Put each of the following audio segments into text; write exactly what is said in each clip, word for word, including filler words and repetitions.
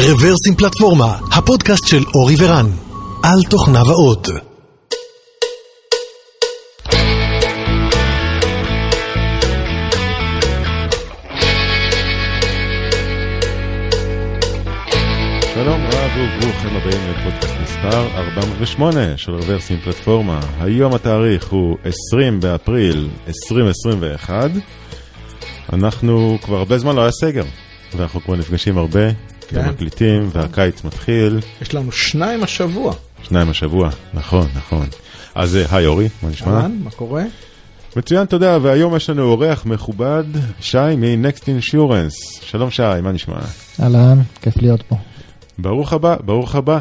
רברסים פלטפורמה, הפודקאסט של אורי ורן, על תוכנה ועוד. שלום רב וברוכים הבאים לפודקאסט מספר ארבע מאות ושמונה של רברסים פלטפורמה. היום התאריך הוא עשרים באפריל עשרים עשרים ואחת. אנחנו כבר הרבה זמן לא היה סגר, ואנחנו כבר נפגשים הרבה, כן. ומקליטים, והקיץ מתחיל. יש לנו שניים השבוע. שניים השבוע, נכון, נכון. אז היי אורי, מה נשמע? אמן, מה קורה? מצוין, תודה, והיום יש לנו אורח מכובד, שי מ-Next Insurance. שלום שי, מה נשמע? אהלן, כיף להיות פה. ברוך הבא, ברוך הבא.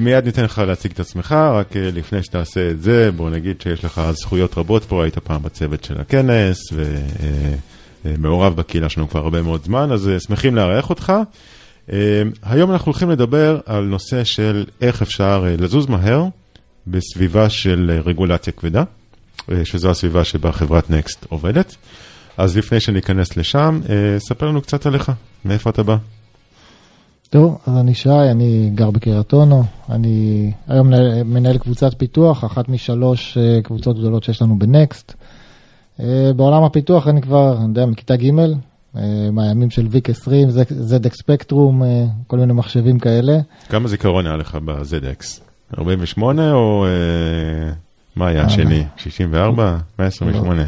מיד ניתן לך להציג את עצמך, רק לפני שתעשה את זה, בוא נגיד שיש לך זכויות רבות פה, היית פעם בצוות של הכנס, ו... מעורב בקהילה שלנו כבר הרבה מאוד זמן, אז שמחים להראות אותך. היום אנחנו הולכים לדבר על נושא של איך אפשר לזוז מהר בסביבה של רגולציה כבדה, שזו הסביבה שבה חברת נקסט עובדת. אז לפני שניכנס לשם, ספר לנו קצת עליך, מאיפה אתה בא? טוב, אז אני שי, אני גר בקריית אונו, אני היום מנהל קבוצת פיתוח, אחת משלוש קבוצות גדולות שיש לנו בנקסט. בעולם הפיתוח אני כבר, אני יודע, מכיתה ג' מהימים של ויק עשרים, זדק ספקטרום, כל מיני מחשבים כאלה. כמה זיכרון היה לך בזדקס? ארבעים ושמונה או מה היה השני? שישים וארבע? מאה עשרים ושמונה?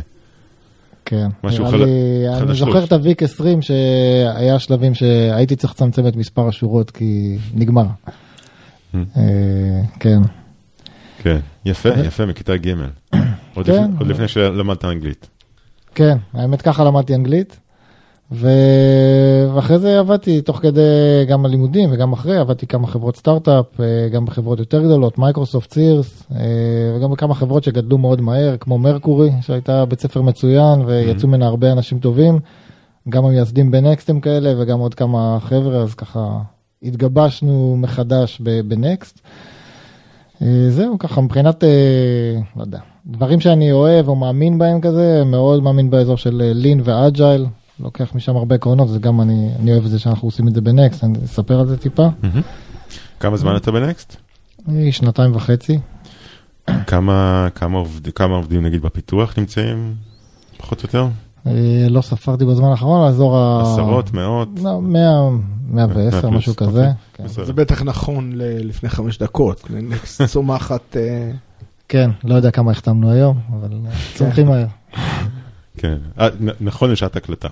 כן. אני זוכר את הויק עשרים שהיה שלבים שהייתי צריך לצמצם את מספר השורות כי נגמר. כן. כן, יפה, יפה, מכיתה ג' עוד לפני שלמדת אנגלית. כן, האמת ככה למדתי אנגלית, ואחרי זה עבדתי תוך כדי גם הלימודים וגם אחרי, עבדתי כמה חברות סטארט-אפ, גם בחברות יותר גדולות, מייקרוסופט סירס, וגם בכמה חברות שגדלו מאוד מהר, כמו מרקורי, שהייתה בית ספר מצוין, ויצאו ממנה הרבה אנשים טובים, גם המייסדים בנקסטים כאלה, וגם עוד כמה חבר'ה, אז ככה התגבשנו מחדש בנקסט. זהו, ככה מבחינת, לא יודע, דברים שאני אוהב או מאמין בהם כזה, מאוד מאמין באזור של לין ואג'ייל, לוקח משם הרבה עקרונות, זה גם אני, אני אוהב את זה שאנחנו עושים את זה בנקסט, אני אספר על זה טיפה. כמה זמן אתה בנקסט? שנתיים וחצי. כמה, כמה עובד, כמה עובדים נגיד בפיתוח נמצאים פחות או יותר? לא ספרתי בזמן האחרון, האזור ה... עשרות, מאות? לא, מאה, מאה ועשר, משהו כזה. זה בטח נכון לפני חמש דקות, לנקסט צומחת... כן, לא יודע כמה החתמנו היום, אבל צומחים מהר. כן, נכון לשעת הקלטה.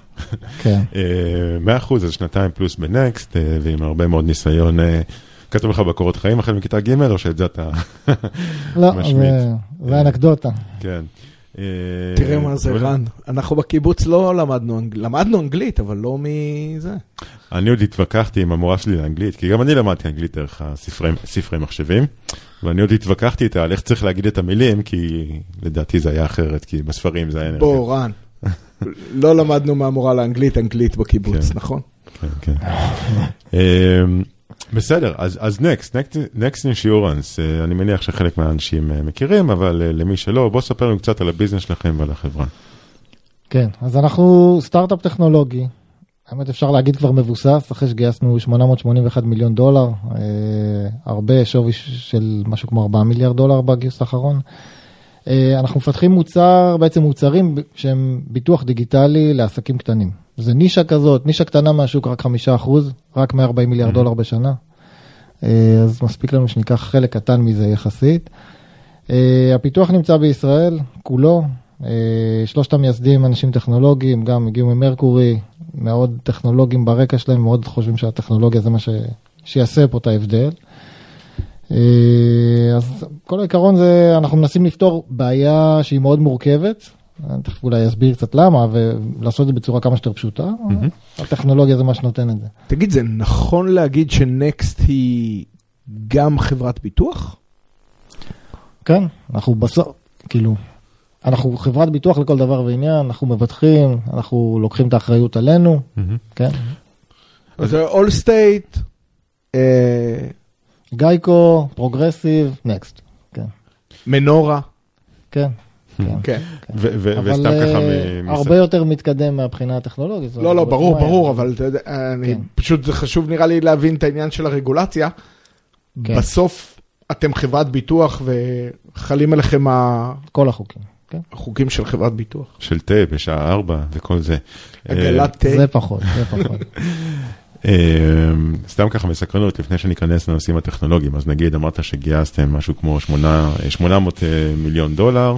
כן. מאה אחוז, אז שנתיים פלוס בנקסט, ועם הרבה מאוד ניסיון... כתוב לך בקורות חיים החל מכיתה ג' או שאת זה אתה משמיט? לא, זה אנקדוטה. כן. תראה מה זה רן, אנחנו בקיבוץ לא למדנו אנגלית, למדנו אנגלית, אבל לא מזה. אני עוד התווכחתי עם המורה שלי לאנגלית, כי גם אני למדתי אנגלית דרך ספרי מחשבים, ואני עוד התווכחתי איתה על איך צריך להגיד את המילים, כי לדעתי זה היה אחרת, כי בספרים זה היה... בוא רן, לא למדנו מהמורה לאנגלית, אנגלית בקיבוץ, נכון? כן, כן. בסדר, אז Next, Next Insurance, אני מניח שחלק מהאנשים מכירים, אבל למי שלא, בוא ספר לנו קצת על הביזנס שלכם ועל החברה. כן, אז אנחנו סטארט-אפ טכנולוגי, האמת אפשר להגיד כבר מבוסס, אחרי שגייסנו שמונה מאות שמונים ואחד מיליון דולר, הרבה שווי של משהו כמו ארבעה מיליארד דולר בגיוס האחרון. אנחנו מפתחים מוצר, בעצם מוצרים שהם ביטוח דיגיטלי לעסקים קטנים. זה נישה כזאת, נישה קטנה מהשוק, רק חמישה אחוז, רק מאה וארבעים מיליארד דולר בשנה. אז מספיק לנו שניקח חלק קטן מזה יחסית. הפיתוח נמצא בישראל, כולו. שלושת המייסדים, אנשים טכנולוגיים, גם הגיעו ממרקורי, מאוד טכנולוגיים ברקע שלהם, מאוד חושבים שהטכנולוגיה זה מה ש... שיעשה פה את ההבדל. אז כל העיקרון זה, אנחנו מנסים לפתור בעיה שהיא מאוד מורכבת, אני תכף אולי אסביר קצת למה, ולעשות את זה בצורה כמה שיותר פשוטה, הטכנולוגיה זה מה שנותן את זה. תגיד, זה נכון להגיד שנקסט היא גם חברת ביטוח? כן, אנחנו בסוף, כאילו, אנחנו חברת ביטוח לכל דבר ועניין, אנחנו מבטחים, אנחנו לוקחים את האחריות עלינו, כן. אז אול סטייט, גייקו, פרוגרסיב, נקסט, כן. מנורה. כן. כן. וסתם ככה... הרבה יותר מתקדם מהבחינה הטכנולוגית. לא, לא, ברור, ברור, אבל פשוט זה חשוב נראה לי להבין את העניין של הרגולציה. בסוף אתם חברת ביטוח וחלים עליכם כל החוקים. החוקים של חברת ביטוח. של תה, בשעה ארבע, וכל זה. הגלת תה. זה פחות, זה פחות. סתם ככה מסקרנות, לפני שניכנס לנושאים הטכנולוגיים, אז נגיד, אמרת שגייסתם משהו כמו שמונה מאות מיליון דולר,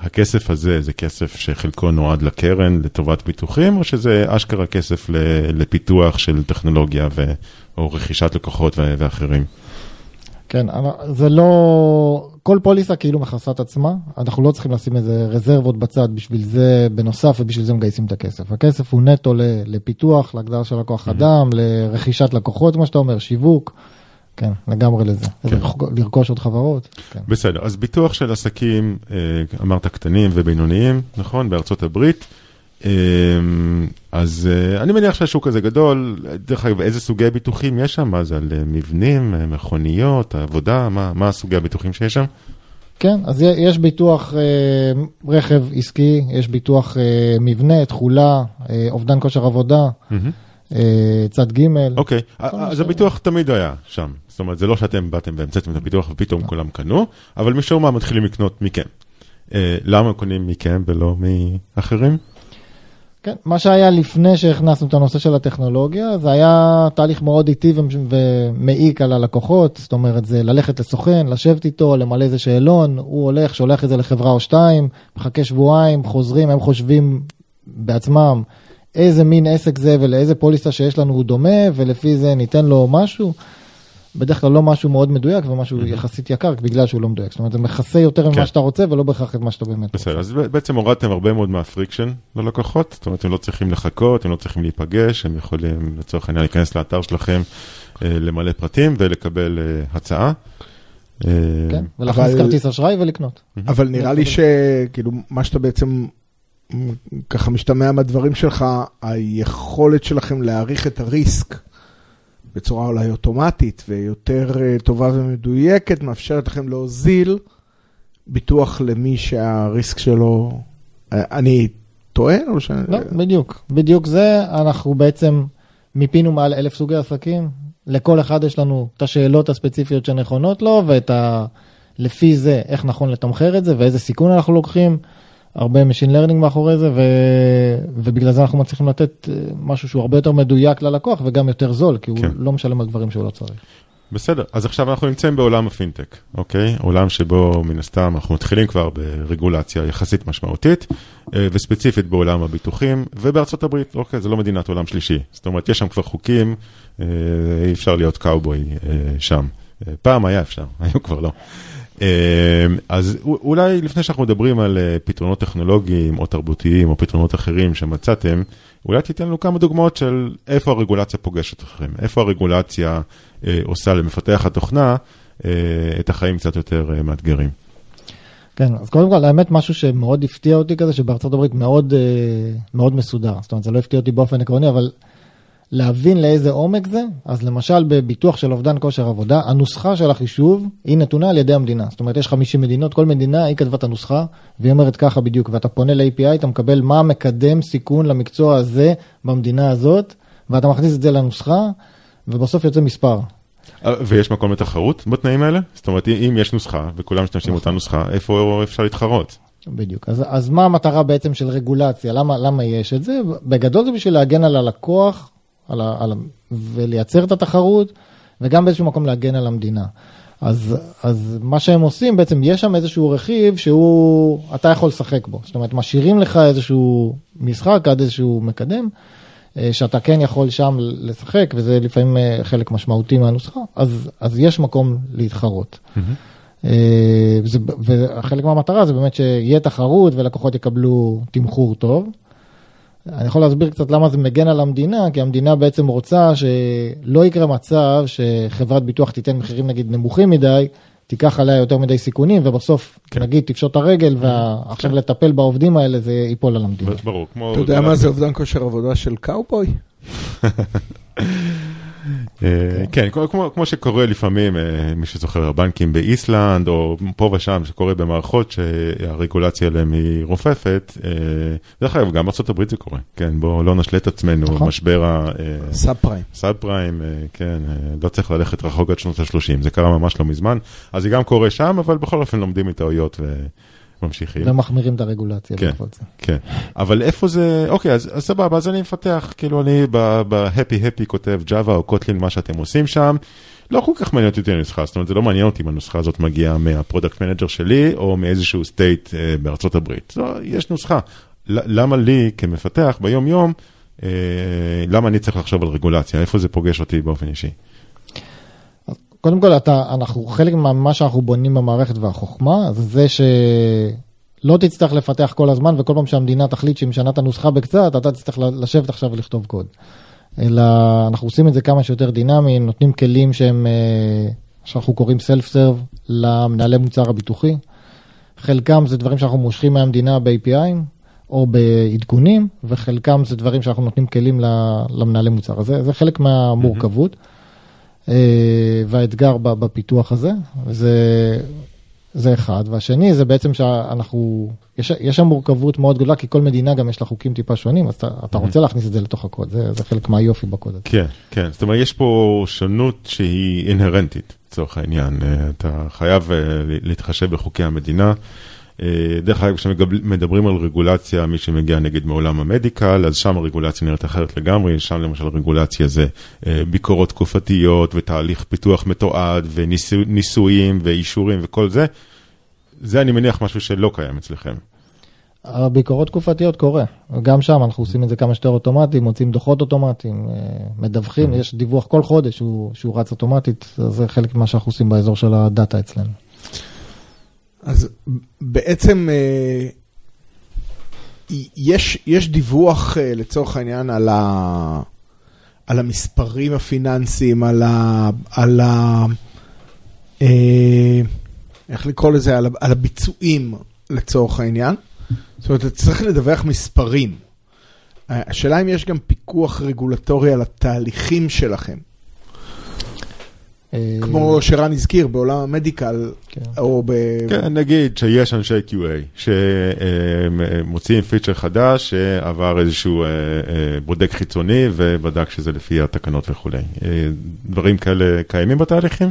הכסף הזה זה כסף שחלקו נועד לקרן לטובת ביטוחים, או שזה אשכרה כסף לפיתוח של טכנולוגיה, או רכישת לקוחות ואחרים? כן, זה לא... כל פוליסה כאילו מכסה את עצמה, אנחנו לא צריכים לשים איזה רזרבות בצד, בשביל זה בנוסף ובשביל זה מגייסים את הכסף. הכסף הוא נטו לפיתוח, להגדרה של לקוח אדם, לרכישת לקוחות, מה שאתה אומר, שיווק, כן, לגמרי לזה. לרכוש עוד חברות. בסדר, אז ביטוח של עסקים, אמרת קטנים ובינוניים, נכון, בארצות הברית, אז אני מניח שהשוק הזה גדול, דרך אגב, איזה סוגי ביטוחים יש שם? אז על מבנים, מכוניות, עבודה, מה, מה הסוגי הביטוחים שיש שם? כן, אז יש ביטוח רכב עסקי, יש ביטוח מבנה, תחולה, אובדן כושר עבודה, צד ג'. אוקיי, אז הביטוח תמיד היה שם. זאת אומרת, זה לא שאתם באתם והמצאתם את הביטוח ופתאום כולם קנו, אבל משום מה מתחילים לקנות מכם. למה קונים מכם ולא מאחרים? כן, מה שהיה לפני שהכנסנו את הנושא של הטכנולוגיה, זה היה תהליך מאוד איטי ומעיק על הלקוחות, זאת אומרת, זה ללכת לסוכן, לשבת איתו, למלא איזה שאלון, הוא הולך, שולח את זה לחברה או שתיים, מחכה שבועיים, חוזרים, הם חושבים בעצמם איזה מין עסק זה ולאיזה פוליסה שיש לנו הוא דומה, ולפי זה ניתן לו משהו, בדרך כלל לא משהו מאוד מדויק, ומשהו יחסית יקר, בגלל שהוא לא מדויק. זאת אומרת, זה מכסה יותר ממה שאתה רוצה, ולא בהכרח את מה שאתה באמת רוצה. בסדר, אז בעצם הורדתם הרבה מאוד מהפריקשן ללקוחות, זאת אומרת, הם לא צריכים לחכות, הם לא צריכים להיפגש, הם יכולים לצורך העניין להיכנס לאתר שלכם, למלא פרטים ולקבל הצעה. כן, ולהכניס כרטיס אשראי ולקנות. אבל נראה לי שכאילו, מה שאתה בעצם, ככה משתמע מהדברים שלך, היכולת שלכם להעריך את הריסק בצורה אולי אוטומטית ויותר טובה ומדויקת, מאפשרת לכם להוזיל ביטוח למי שהריסק שלו... אני טוען או ש... לא, בדיוק. בדיוק זה, אנחנו בעצם מיפינו מעל אלף סוגי עסקים, לכל אחד יש לנו את השאלות הספציפיות שנכונות לו, ואת ה... לפי זה, איך נכון לתמחר את זה, ואיזה סיכון אנחנו לוקחים, הרבה machine learning מאחורי זה, ו... ובגלל זה אנחנו מצליחים לתת משהו שהוא הרבה יותר מדויק ללקוח, וגם יותר זול, כי הוא כן. לא משלם על דברים שהוא לא צריך. בסדר, אז עכשיו אנחנו נמצאים בעולם הפינטק, אוקיי? עולם שבו מן הסתם אנחנו מתחילים כבר ברגולציה יחסית משמעותית, וספציפית בעולם הביטוחים, ובארצות הברית, אוקיי, זה לא מדינת עולם שלישי. זאת אומרת, יש שם כבר חוקים, אי אפשר להיות קאובוי שם. פעם היה אפשר, היום כבר לא. אז אולי לפני שאנחנו מדברים על פתרונות טכנולוגיים או תרבותיים או פתרונות אחרים שמצאתם, אולי תיתן לנו כמה דוגמאות של איפה הרגולציה פוגשת אתכם, איפה הרגולציה עושה למפתח התוכנה את החיים קצת יותר מאתגרים. כן, אז קודם כל, האמת משהו שמאוד הפתיע אותי כזה, שבארצות הברית מאוד מאוד מסודר, זאת אומרת, זה לא הפתיע אותי באופן עקרוני, אבל... להבין לאיזה עומק זה, אז למשל בביטוח של אובדן כושר עבודה, הנוסחה של החישוב היא נתונה על ידי המדינה. זאת אומרת, יש חמישים מדינות, כל מדינה היא כתבת הנוסחה, והיא אומרת ככה בדיוק, ואתה פונה ל-A P I, אתה מקבל מה מקדם סיכון למקצוע הזה במדינה הזאת, ואתה מכניס את זה לנוסחה, ובסוף יוצא מספר. ויש מקום לתחרות בתנאים האלה? זאת אומרת, אם יש נוסחה, וכולם משתמשים אותה נוסחה, איפה אפשר להתחרות? בדיוק. אז, אז מה המטרה בעצם של רגולציה? למה, למה יש את זה? בגדול זה בשביל להגן על הלקוח, על ה, על ה, ולייצר את התחרות, וגם באיזשהו מקום להגן על המדינה. אז, אז מה שהם עושים, בעצם יש שם איזשהו רכיב שהוא, אתה יכול לשחק בו. זאת אומרת, משאירים לך איזשהו משחק, עד איזשהו מקדם, שאתה כן יכול שם לשחק, וזה לפעמים חלק משמעותי מהנוסחה. אז, אז יש מקום להתחרות. Mm-hmm. זה, וחלק מהמטרה זה באמת שיהיה תחרות, ולקוחות יקבלו תמחור טוב. אני יכול להסביר קצת למה זה מגן על המדינה, כי המדינה בעצם רוצה שלא יקרה מצב שחברת ביטוח תיתן מחירים נגיד נמוכים מדי, תיקח עליה יותר מדי סיכונים, ובסוף נגיד תפשוט הרגל, ועכשיו לטפל בעובדים האלה זה ייפול על המדינה. אתה יודע מה זה אובדן כושר עבודה של קאובוי? כן, כמו שקורה לפעמים, מי שזוכר, הבנקים באיסלנד, או פה ושם, שקורה במערכות שהרגולציה עליהן היא רופפת, דרך אגב, גם בארצות הברית זה קורה, כן, בואו לא נשלה את עצמנו, משבר ה... סאב פריים. סאב פריים, כן, לא צריך ללכת רחוק עד שנות ה-שלושים, זה קרה ממש לא מזמן, אז זה גם קורה שם, אבל בכל אופן לומדים מטעויות ו... ממשיכים. ומחמירים את הרגולציה. כן, כן. אבל איפה זה, אוקיי, אז סבבה, אז אני מפתח, כאילו אני ב-happy-happy כותב Java או Kotlin, מה שאתם עושים שם, לא כל כך מעניין אותי הנוסחה, זאת אומרת, זה לא מעניין אותי אם הנוסחה הזאת מגיעה מהפרודקט מנג'ר שלי, או מאיזשהו סטייט בארצות הברית. יש נוסחה. למה לי כמפתח ביום-יום, למה אני צריך לחשוב על רגולציה? איפה זה פוגש אותי באופן אישי? קודם כל, אתה, אנחנו, חלק ממה שאנחנו בונים במערכת והחוכמה, זה זה שלא תצטרך לפתח כל הזמן, וכל פעם שהמדינה תחליט שהיא משנה את הנוסחה בקצת, אתה תצטרך לשבת עכשיו ולכתוב קוד. אלא אנחנו עושים את זה כמה שיותר דינמי, נותנים כלים שהם, שאנחנו קוראים self-serve למנהלי מוצר הביטוחי. חלקם זה דברים שאנחנו מושכים מהמדינה ב-A P I, או בעדכונים, וחלקם זה דברים שאנחנו נותנים כלים למנהלי מוצר. זה, זה חלק מהמורכבות. והאתגר בפיתוח הזה, זה, זה אחד. והשני, זה בעצם שאנחנו, יש, יש שם מורכבות מאוד גדולה, כי כל מדינה גם יש לה חוקים טיפה שונים, אז אתה, אתה רוצה להכניס את זה לתוך הקוד. זה, זה חלק מהיופי בקוד הזה. כן, כן. זאת אומרת, יש פה שונות שהיא אינהרנטית, לצורך העניין. אתה חייב להתחשב בחוקי המדינה. דרך אגב, כשמדברים על רגולציה, מי שמגיע נגיד מעולם המדיקל, אז שם הרגולציה נראית אחרת לגמרי, שם למשל רגולציה זה ביקורות תקופתיות ותהליך פיתוח מתועד וניסויים ואישורים וכל זה, זה אני מניח משהו שלא קיים אצלכם. הביקורות תקופתיות קורה, גם שם אנחנו עושים את זה כמה שיותר אוטומטיים, מוצאים דוחות אוטומטיים, מדווחים, יש דיווח כל חודש שהוא רץ אוטומטית, זה חלק ממה שאנחנו עושים באזור של הדאטה אצלנו. אז בעצם יש, יש דיווח לצורך העניין על ה, על המספרים הפיננסיים, על ה, על ה, איך לקרוא לזה, על הביצועים לצורך העניין. זאת אומרת, צריך לדווח מספרים. השאלה אם יש גם פיקוח רגולטורי על התהליכים שלכם. כמו שרן הזכיר בעולם המדיקל, או ב... כן, נגיד שיש אנשי קיו איי, שמוציאים פיצ'ר חדש, שעבר איזשהו בודק חיצוני, ובדק שזה לפי התקנות וכו'. דברים כאלה קיימים בתהליכים?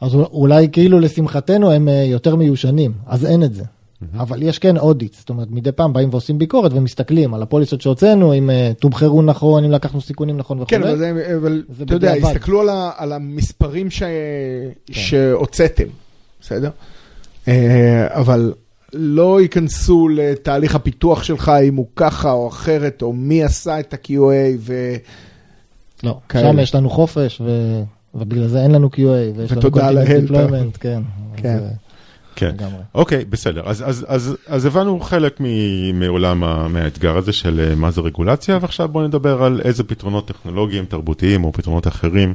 אז אולי כאילו לשמחתנו הם יותר מיושנים, אז אין את זה. אבל יש כן אודיט, זאת אומרת, מדי פעם באים ועושים ביקורת ומסתכלים על הפוליסות שהוצאנו, אם תומחרו נכון, אם לקחנו סיכונים נכון וכו'. כן, אבל אתה יודע, הסתכלו על המספרים שהוצאתם, בסדר? אבל לא ייכנסו לתהליך הפיתוח שלך, אם הוא ככה או אחרת, או מי עשה את ה-קיו איי ו... לא, שם יש לנו חופש, ובגלל זה אין לנו קיו איי, ויש לנו Continuous Deployment, כן. כן. כן, אוקיי, בסדר. אז הבנו חלק מעולם מהאתגר הזה של מה זה רגולציה, ועכשיו בואו נדבר על איזה פתרונות טכנולוגיים, תרבותיים או פתרונות אחרים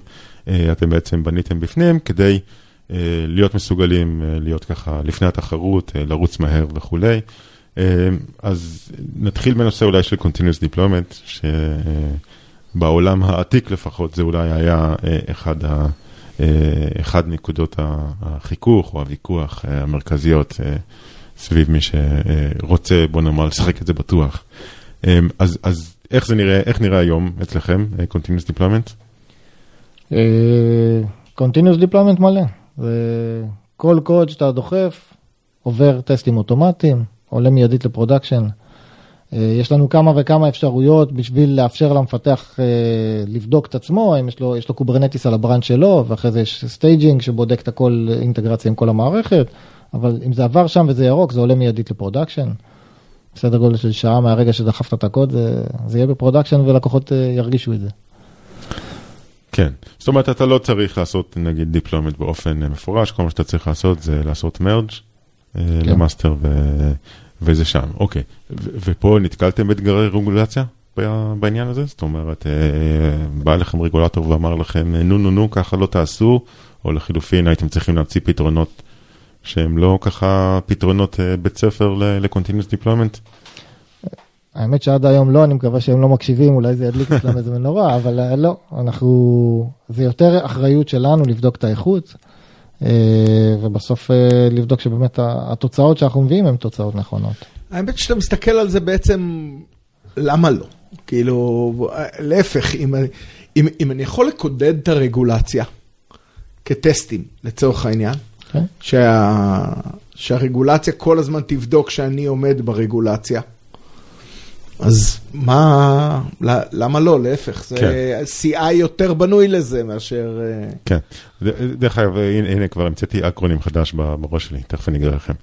אתם בעצם בניתם בפנים, כדי להיות מסוגלים, להיות ככה לפני התחרות, לרוץ מהר וכו'. אז נתחיל בנושא אולי של Continuous Deployment, שבעולם העתיק לפחות זה אולי היה אחד ה... אחד נקודות החיכוך או הוויכוח המרכזיות סביב מי שרוצה, בוא נאמר, לשחק את זה בטוח. אז, אז איך זה נראה, איך נראה היום אצלכם, Continuous Deployment? Continuous Deployment מלא. כל קוד שאתה דוחף, עובר טסטים אוטומטיים, עולה מיידית לפרודקשן. יש לנו כמה וכמה אפשרויות בשביל לאפשר למפתח לבדוק את עצמו, אם יש לו, יש לו קוברנטיס על הברנץ' שלו, ואחרי זה יש סטייג'ינג שבודק את הכל, אינטגרציה עם כל המערכת, אבל אם זה עבר שם וזה ירוק, זה עולה מיידית לפרודקשן. בסדר גודל של שעה מהרגע שדחפת את הקוד, זה, זה יהיה בפרודקשן ולקוחות ירגישו את זה. כן. זאת אומרת, אתה לא צריך לעשות, נגיד, דיפלומט באופן מפורש, כל מה שאתה צריך לעשות זה לעשות מרג' למאסטר ו... וזה שם, אוקיי. ו- ופה נתקלתם באתגרי רגולציה בעניין הזה? זאת אומרת, בא לכם רגולטור ואמר לכם, נו, נו, נו, ככה לא תעשו, או לחילופין, הייתם צריכים להמציא פתרונות שהם לא ככה פתרונות בית ספר ל- ל-Continuous Deployment? האמת שעד היום לא, אני מקווה שהם לא מקשיבים, אולי זה ידליק אצלם איזה מנורה, אבל לא, אנחנו, זה יותר אחריות שלנו לבדוק את האיכות, ובסוף לבדוק שבאמת התוצאות שאנחנו מביאים הן תוצאות נכונות. האמת שאתה מסתכל על זה בעצם, למה לא? כאילו, להפך, אם, אם, אם אני יכול לקודד את הרגולציה כטסטים, לצורך העניין, okay. שה, שהרגולציה כל הזמן תבדוק שאני עומד ברגולציה, אז מה, למה לא? להפך, זה סי איי יותר בנוי לזה מאשר... כן, דרך אגב, הנה כבר המצאתי אקרונים חדש בראש שלי, תכף אני אגרר לכם.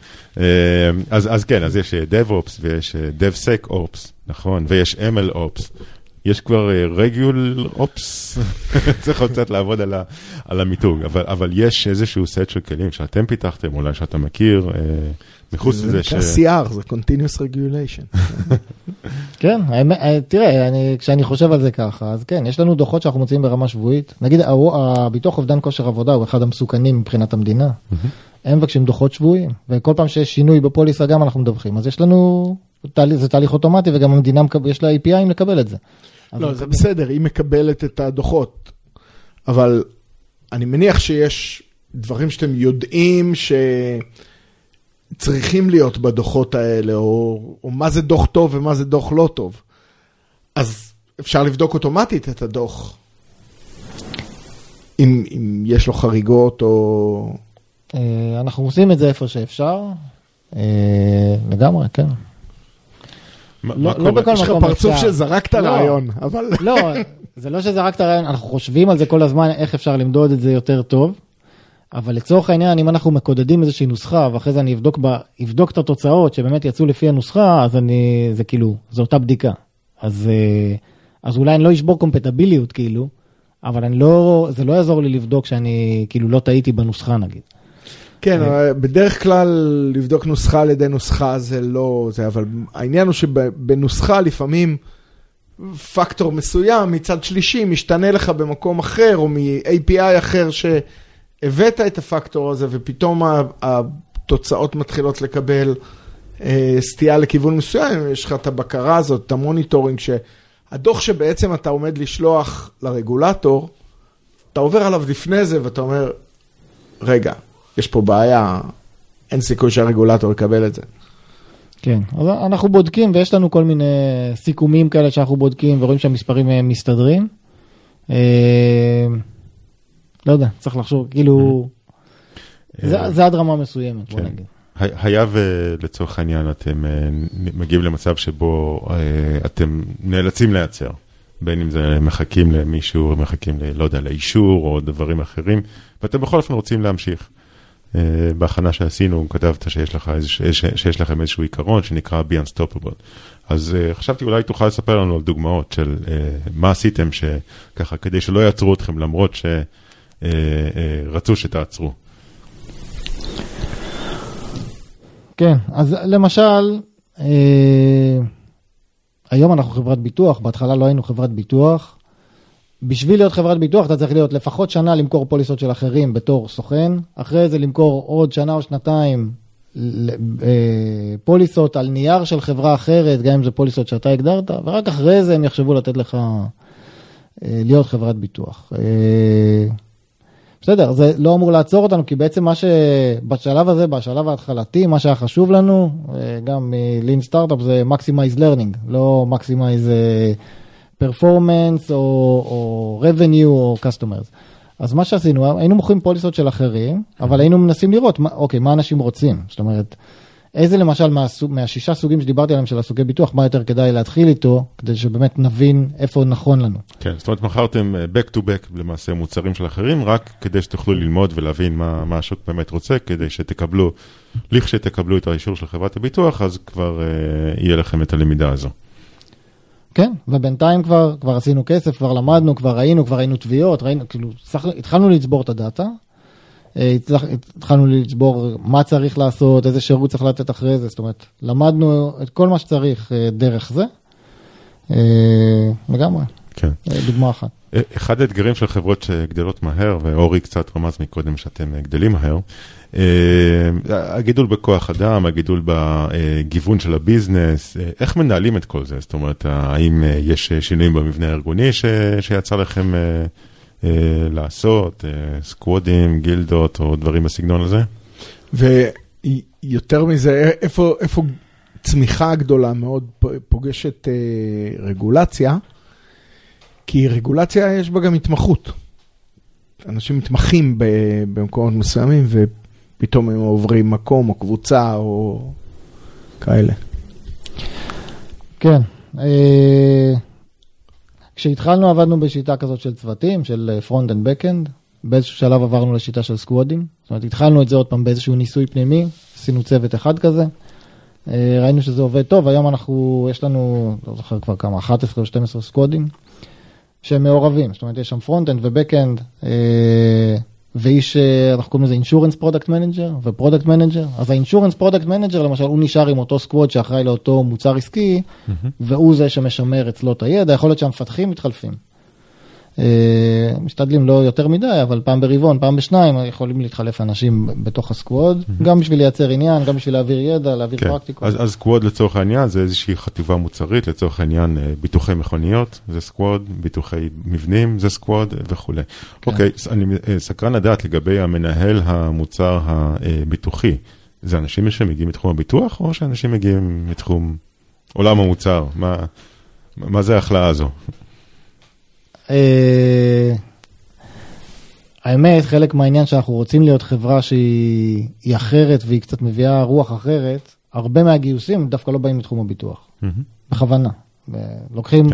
אז כן, אז יש DevOps ויש DevSecOps, נכון, ויש MLOps. יש כבר RegulOps, צריך קצת לעבוד על המיתוג, אבל יש איזשהו סט של כלים שאתם פיתחתם, אולי שאתה מכיר... מחוץ לזה ש... סי אר, זה Continuous Regulation. כן, תראה, כשאני חושב על זה ככה, אז כן, יש לנו דוחות שאנחנו מוצאים ברמה שבועית. נגיד, הביטוח אובדן כושר עבודה הוא אחד המסוכנים מבחינת המדינה. הם מבקשים דוחות שבועיים, וכל פעם שיש שינוי בפוליסה גם אנחנו מדווחים. אז יש לנו, זה תהליך אוטומטי, וגם המדינה יש לה איי פי אי'ים לקבל את זה. לא, זה בסדר, היא מקבלת את הדוחות. אבל אני מניח שיש דברים שאתם יודעים ש... צריכים להיות בדוחות האלה, או, או מה זה דוח טוב ומה זה דוח לא טוב. אז אפשר לבדוק אוטומטית את הדוח, אם, אם יש לו חריגות או... אנחנו עושים את זה איפה שאפשר, לגמרי, כן. לא בכל מקום אפשר. יש לך פרצוף שזרקת רעיון, אבל... לא, זה לא שזרקת רעיון, אנחנו חושבים על זה כל הזמן, איך אפשר למדוד את זה יותר טוב. אבל לצורך העניין, אם אנחנו מקודדים איזושהי נוסחה, ואחרי זה אני אבדוק, ב, אבדוק את התוצאות שבאמת יצאו לפי הנוסחה, אז אני, זה כאילו, זו אותה בדיקה. אז, אז אולי אני לא אשבור קומפטביליות, כאילו, אבל אני לא, זה לא יעזור לי לבדוק שאני, כאילו, לא טעיתי בנוסחה, נגיד. כן, בדרך כלל, לבדוק נוסחה על ידי נוסחה זה לא, זה, אבל העניין הוא שבנוסחה לפעמים, פקטור מסוים מצד שלישי, משתנה לך במקום אחר, או מ-איי פי איי אחר ש... הבאת את הפקטור הזה, ופתאום התוצאות מתחילות לקבל סטייה לכיוון מסוים, יש לך את הבקרה הזאת, את המוניטורינג, שהדוח שבעצם אתה עומד לשלוח לרגולטור, אתה עובר עליו לפני זה, ואתה אומר, רגע, יש פה בעיה, אין סיכוי שהרגולטור יקבל את זה. כן, אז אנחנו בודקים, ויש לנו כל מיני סיכומים כאלה שאנחנו בודקים, ורואים שהמספרים מסתדרים. לא יודע, צריך לחשוב, כאילו, זה הדרמה מסוימת, בוא נגיד. היה ולצורך העניין אתם מגיעים למצב שבו אתם נאלצים לייצר, בין אם זה מחכים למישהו, מחכים לא יודע, לאישור או דברים אחרים, ואתם בכל אופן רוצים להמשיך. בהכנה שעשינו, כתבת שיש לכם איזשהו עיקרון שנקרא Be Unstoppable. אז חשבתי אולי תוכל לספר לנו על דוגמאות של מה עשיתם שככה, כדי שלא יעצרו אתכם, למרות ש... רצו שתעצרו. כן, אז למשל, היום אנחנו חברת ביטוח, בהתחלה לא היינו חברת ביטוח. בשביל להיות חברת ביטוח, אתה צריך להיות לפחות שנה למכור פוליסות של אחרים בתור סוכן, אחרי זה למכור עוד שנה או שנתיים פוליסות על נייר של חברה אחרת, גם אם זה פוליסות שאתה הגדרת, ורק אחרי זה הם יחשבו לתת לך להיות חברת ביטוח. בסדר, זה לא אמור לעצור אותנו, כי בעצם מה שבשלב הזה, בשלב ההתחלתי, מה שהיה חשוב לנו, גם מלין סטארט-אפ, זה maximize learning, לא maximize performance, או, או revenue, או customers. אז מה שעשינו, היינו מוכרים פוליסות של אחרים, אבל היינו מנסים לראות, מה, אוקיי, מה אנשים רוצים? זאת אומרת, איזה למשל מה, מהשישה סוגים שדיברתי עליהם של הסוגי ביטוח, מה יותר כדאי להתחיל איתו, כדי שבאמת נבין איפה נכון לנו. כן, זאת אומרת, מכרתם back to back למעשה מוצרים של אחרים, רק כדי שתוכלו ללמוד ולהבין מה, מה השוק באמת רוצה, כדי שתקבלו, לכשתקבלו את האישור של חברת הביטוח, אז כבר אה, יהיה לכם את הלמידה הזו. כן, ובינתיים כבר, כבר עשינו כסף, כבר למדנו, כבר ראינו, כבר ראינו תביעות, ראינו, כאילו, התחלנו לצבור את הדאטה, התחלנו לצבור מה צריך לעשות, איזה שירות צריך לתת אחרי זה, זאת אומרת, למדנו את כל מה שצריך דרך זה, לגמרי. כן. דוגמה אחת. אחד האתגרים של חברות שגדלות מהר, ואורי קצת רמז מקודם שאתם גדלים מהר, הגידול בכוח אדם, הגידול בגיוון של הביזנס, איך מנהלים את כל זה? זאת אומרת, האם יש שינויים במבנה הארגוני שיצא לכם לעשות, סקוודים, גילדות או דברים בסגנון הזה? ויותר מזה, איפה, איפה צמיחה גדולה מאוד פוגשת רגולציה, כי רגולציה יש בה גם התמחות. אנשים מתמחים במקומות מסוימים, ופתאום הם עוברים מקום או קבוצה או כאלה. כן. כשהתחלנו עבדנו בשיטה כזאת של צוותים, של front and back-end. באיזשהו שלב עברנו לשיטה של סקוודים. זאת אומרת, התחלנו את זה עוד פעם באיזשהו ניסוי פנימי, עשינו צוות אחד כזה. ראינו שזה עובד טוב. היום אנחנו, יש לנו, לא זוכר כבר כמה, אחת עשרה או שתים עשרה סקוודים. שהם מעורבים, זאת אומרת, יש שם פרונט-אנד ובק-אנד, ואיש, אנחנו קוראים לזה אינשורנס פרודקט מנג'ר ופרודקט מנג'ר, אז האינשורנס פרודקט מנג'ר, למשל, הוא נשאר עם אותו סקווד שאחראי לאותו מוצר עסקי, והוא זה שמשמר אצלו את הידע, יכול להיות שהמפתחים מתחלפים. משתדלים לא יותר מדי, אבל פעם ברבעון, פעם בשניים, יכולים להתחלף אנשים בתוך הסקווד, גם בשביל לייצר עניין, גם בשביל להעביר ידע, להעביר פרקטיקות. אז סקווד לצורך העניין, זה איזושהי חטיבה מוצרית, לצורך העניין ביטוחי מכוניות, זה סקווד, ביטוחי מבנים, זה סקווד וכו'. אוקיי, אני סקרן לדעת לגבי המנהל המוצר הביטוחי, זה אנשים שמגיעים מתחום הביטוח, או שאנשים מגיעים מתחום עולם המוצר? מה זה ההחלטה הזו? האמת, חלק מהעניין שאנחנו רוצים להיות חברה שהיא אחרת והיא קצת מביאה רוח אחרת, הרבה מהגיוסים דווקא לא באים מתחום הביטוח. בכוונה. לוקחים,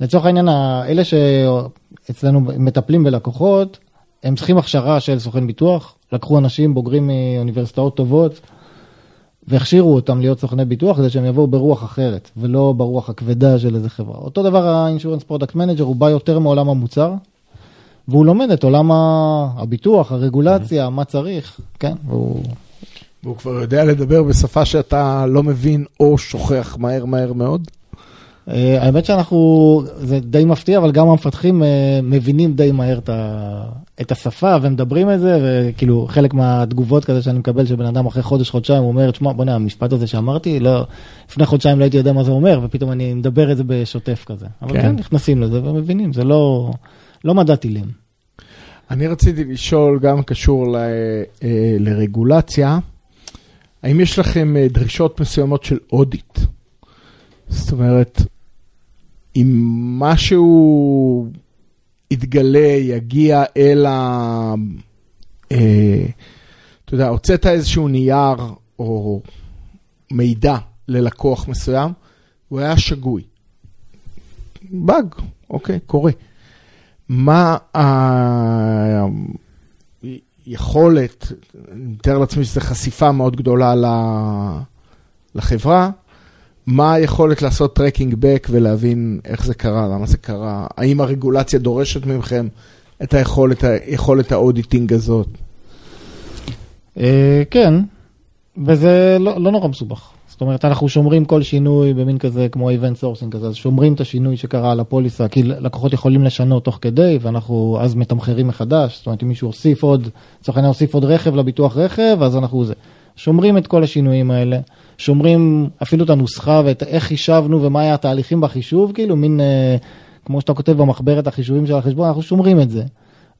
לצורך העניין, אלה שאצלנו מטפלים בלקוחות, הם צריכים הכשרה של סוכן ביטוח, לקחו אנשים בוגרים מאוניברסיטאות טובות, והכשירו אותם להיות סוכני ביטוח, כדי שהם יבואו ברוח אחרת, ולא ברוח הכבדה של איזה חברה. אותו דבר, האינשורנס פרודקט מנג'ר, הוא בא יותר מעולם המוצר, והוא לומד את עולם הביטוח, הרגולציה, מה צריך, כן? והוא כבר יודע לדבר בשפה שאתה לא מבין, או שוכח מהר מהר מאוד? האמת שאנחנו, זה די מפתיע, אבל גם המפתחים מבינים די מהר את ה... את השפה, ומדברים את זה, וכאילו חלק מהתגובות כזה שאני מקבל, שבן אדם אחרי חודש, חודשיים, הוא אומר, תשמע, בוא נה, המשפט הזה שאמרתי, לא, לפני חודשיים לא הייתי יודע מה זה אומר, ופתאום אני מדבר את זה בשוטף כזה. אבל כן, נכנסים לזה ומבינים, זה לא, לא מדע טילים. אני רציתי לשאול, גם קשור ל, לרגולציה, האם יש לכם דרישות מסוימות של אודיט? זאת אומרת, אם משהו יתגלה, יגיע אל ה... אתה יודע, הוצאת איזשהו נייר או מידע ללקוח מסוים, הוא היה שגוי. בג, אוקיי, קורה. מה היכולת, אני מתאר לעצמי שזו חשיפה מאוד גדולה לחברה, מה היכולת לעשות טרקינג בק ולהבין איך זה קרה, למה זה קרה, האם הרגולציה דורשת ממכם את היכולת, היכולת האודיטינג הזאת? כן, וזה לא, לא נורא מסובך. זאת אומרת, אנחנו שומרים כל שינוי במין כזה, כמו event sourcing כזה, אז שומרים את השינוי שקרה על הפוליסה, כי לקוחות יכולים לשנות תוך כדי, ואנחנו אז מתמחרים מחדש. זאת אומרת, אם מישהו הוסיף עוד, צריך אני הוסיף עוד רכב לביטוח רכב, אז אנחנו זה. שומרים את כל השינויים האלה, שומרים אפילו את הנוסחה ואת איך חישבנו ומה היה התהליכים בחישוב, כאילו מין, אה, כמו שאתה כותב במחברת החישובים של החשבון, אנחנו שומרים את זה.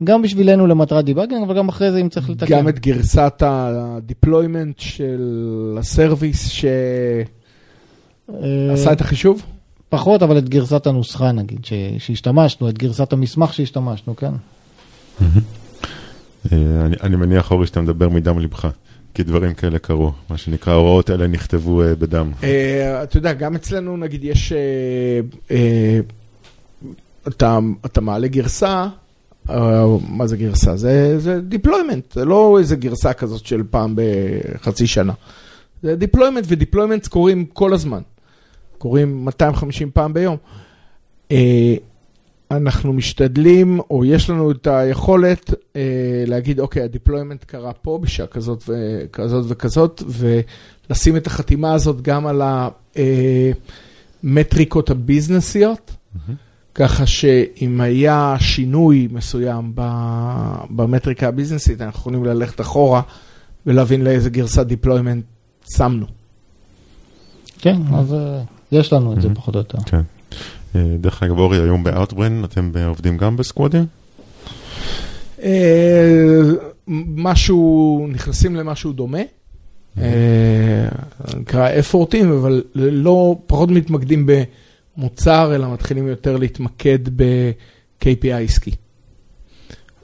גם בשבילנו למטרת דיבאגינג, אבל גם אחרי זה אם צריך לתקן. גם את גרסת הדיפלוימנט של הסרוויס שעשה אה, את החישוב? פחות, אבל את גרסת הנוסחה נגיד, ש... שהשתמשנו, את גרסת המסמך שהשתמשנו, כן. אני, אני מניח אורי שאתה מדבר מדם לבך. כי דברים כאלה קרו, מה שנקרא, הוראות אלה נכתבו בדם. אתה יודע, גם אצלנו, נגיד, יש, אתה מעלה גרסה, מה זה גרסה? זה דיפלוימנט, זה לא איזה גרסה כזאת של פעם בחצי שנה. זה דיפלוימנט, ודיפלוימנט קוראים כל הזמן. קוראים מאתיים וחמישים פעם ביום. אנחנו משתדלים, או יש לנו את היכולת אה, להגיד, אוקיי, הדיפלוימנט קרה פה בשעה כזאת וכזאת וכזאת, ולשים את החתימה הזאת גם על המטריקות הביזנסיות, mm-hmm. ככה שאם היה שינוי מסוים במטריקה הביזנסית, אנחנו יכולים ללכת אחורה ולהבין לאיזה גרסת דיפלוימנט שמנו. כן, אז יש לנו את זה פחות או יותר. כן. דרך אגב, אורי, היום ב-Outbrain, אתם עובדים גם בסקוואדים? משהו, נכנסים למשהו דומה, נקרא אפורטים, אבל לא, פחות מתמקדים במוצר, אלא מתחילים יותר להתמקד ב-K P I עסקי.